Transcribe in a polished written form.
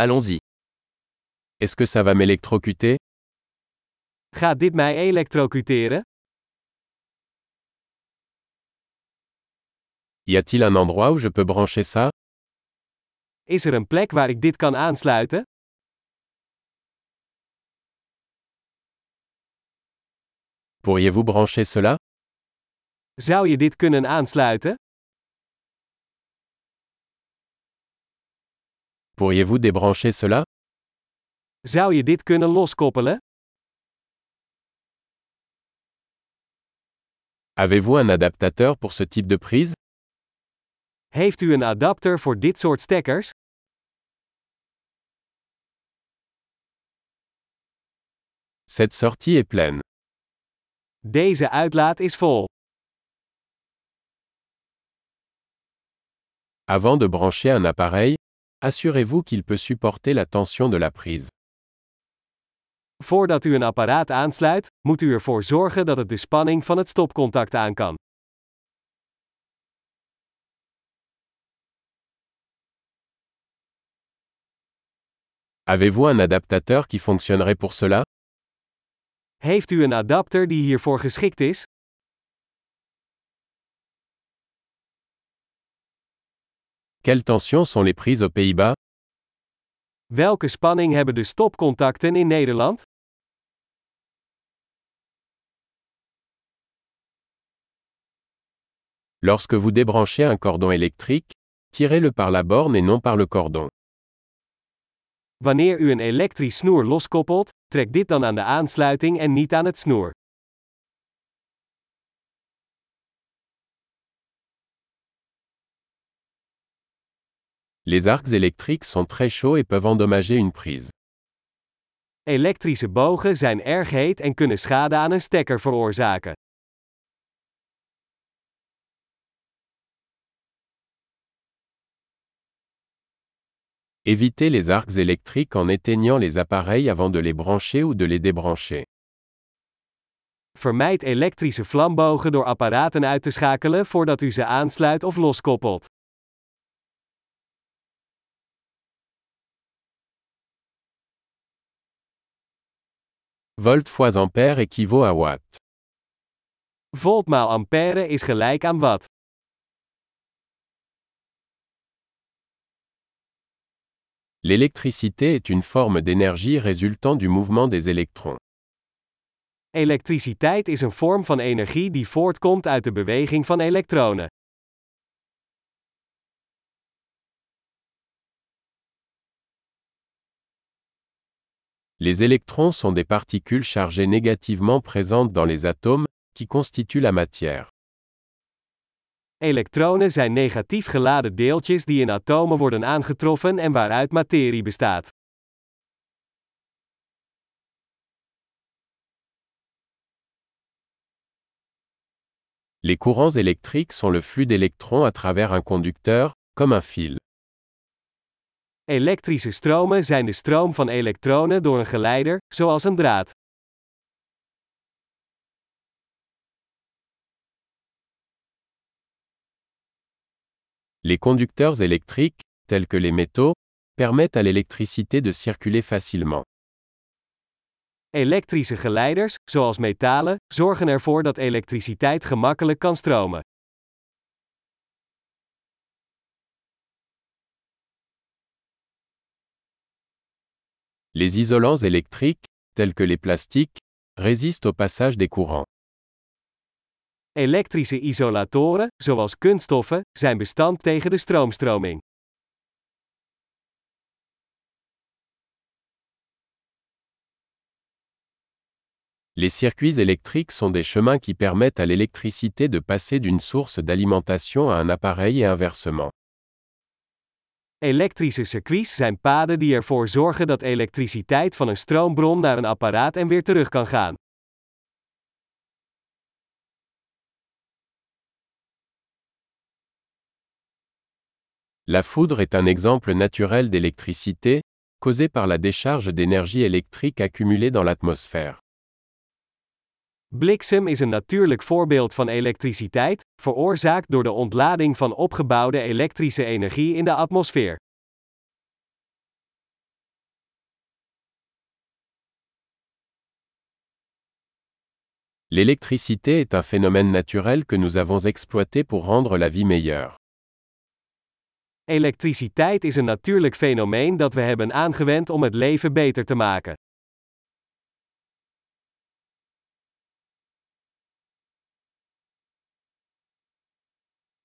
Allons-y. Est-ce que ça va m'électrocuter? Gaat dit mij elektrocuteren? Y a-t-il un endroit où je peux brancher ça? Is er een plek waar ik dit kan aansluiten? Pourriez-vous brancher cela? Zou je dit kunnen aansluiten? Pourriez-vous débrancher cela? Zou je dit kunnen loskoppelen? Avez-vous un adaptateur pour ce type de prise? Heeft u een adapter voor dit soort stekkers? Cette sortie est pleine. Deze uitlaat is vol. Avant de brancher un appareil, assurez-vous qu'il peut supporter la tension de la prise. Voordat u een apparaat aansluit, moet u ervoor zorgen dat het de spanning van het stopcontact aan kan. Avez-vous un adaptateur qui fonctionnerait pour cela? Heeft u een adapter die hiervoor geschikt is? Quelles tensions sont les prises aux Pays-Bas? Welke spanning hebben de stopcontacten in Nederland? Lorsque vous débranchez un cordon électrique, tirez-le par la borne et non par le cordon. Wanneer u een elektrisch snoer loskoppelt, trek dit dan aan de aansluiting en niet aan het snoer. Les arcs électriques sont très chauds et peuvent endommager une prise. Elektrische bogen zijn erg heet en kunnen schade aan een stekker veroorzaken. Évitez les arcs électriques en éteignant les appareils avant de les brancher ou de les débrancher. Vermijd elektrische vlambogen door apparaten uit te schakelen voordat u ze aansluit of loskoppelt. Volt fois ampère équivaut à watt. Volt maal ampère is gelijk aan watt. L'électricité est une forme d'énergie résultant du mouvement des électrons. Elektriciteit is een vorm van energie die voortkomt uit de beweging van elektronen. Les électrons sont des particules chargées négativement présentes dans les atomes, qui constituent la matière. Elektronen zijn negatief geladen deeltjes die in atomen worden aangetroffen en waaruit materie bestaat. Les courants électriques sont le flux d'électrons à travers un conducteur, comme un fil. Elektrische stromen zijn de stroom van elektronen door een geleider, zoals een draad. Les conducteurs électriques, tels que les métaux, permettent à l'électricité de circuler facilement. Elektrische geleiders, zoals metalen, zorgen ervoor dat elektriciteit gemakkelijk kan stromen. Les isolants électriques, tels que les plastiques, résistent au passage des courants. Elektrische isolatoren, zoals kunststoffen, zijn bestand tegen de stroomstroming. Les circuits électriques sont des chemins qui permettent à l'électricité de passer d'une source d'alimentation à un appareil et inversement. Elektrische circuits zijn paden die ervoor zorgen dat elektriciteit van een stroombron naar een apparaat en weer terug kan gaan. La foudre est un exemple naturel d'électricité, causée par la décharge d'énergie électrique accumulée dans l'atmosphère. Bliksem is een natuurlijk voorbeeld van elektriciteit, veroorzaakt door de ontlading van opgebouwde elektrische energie in de atmosfeer. L'électricité est un phénomène naturel que nous avons exploité pour rendre la vie meilleure. Elektriciteit is een natuurlijk fenomeen dat we hebben aangewend om het leven beter te maken.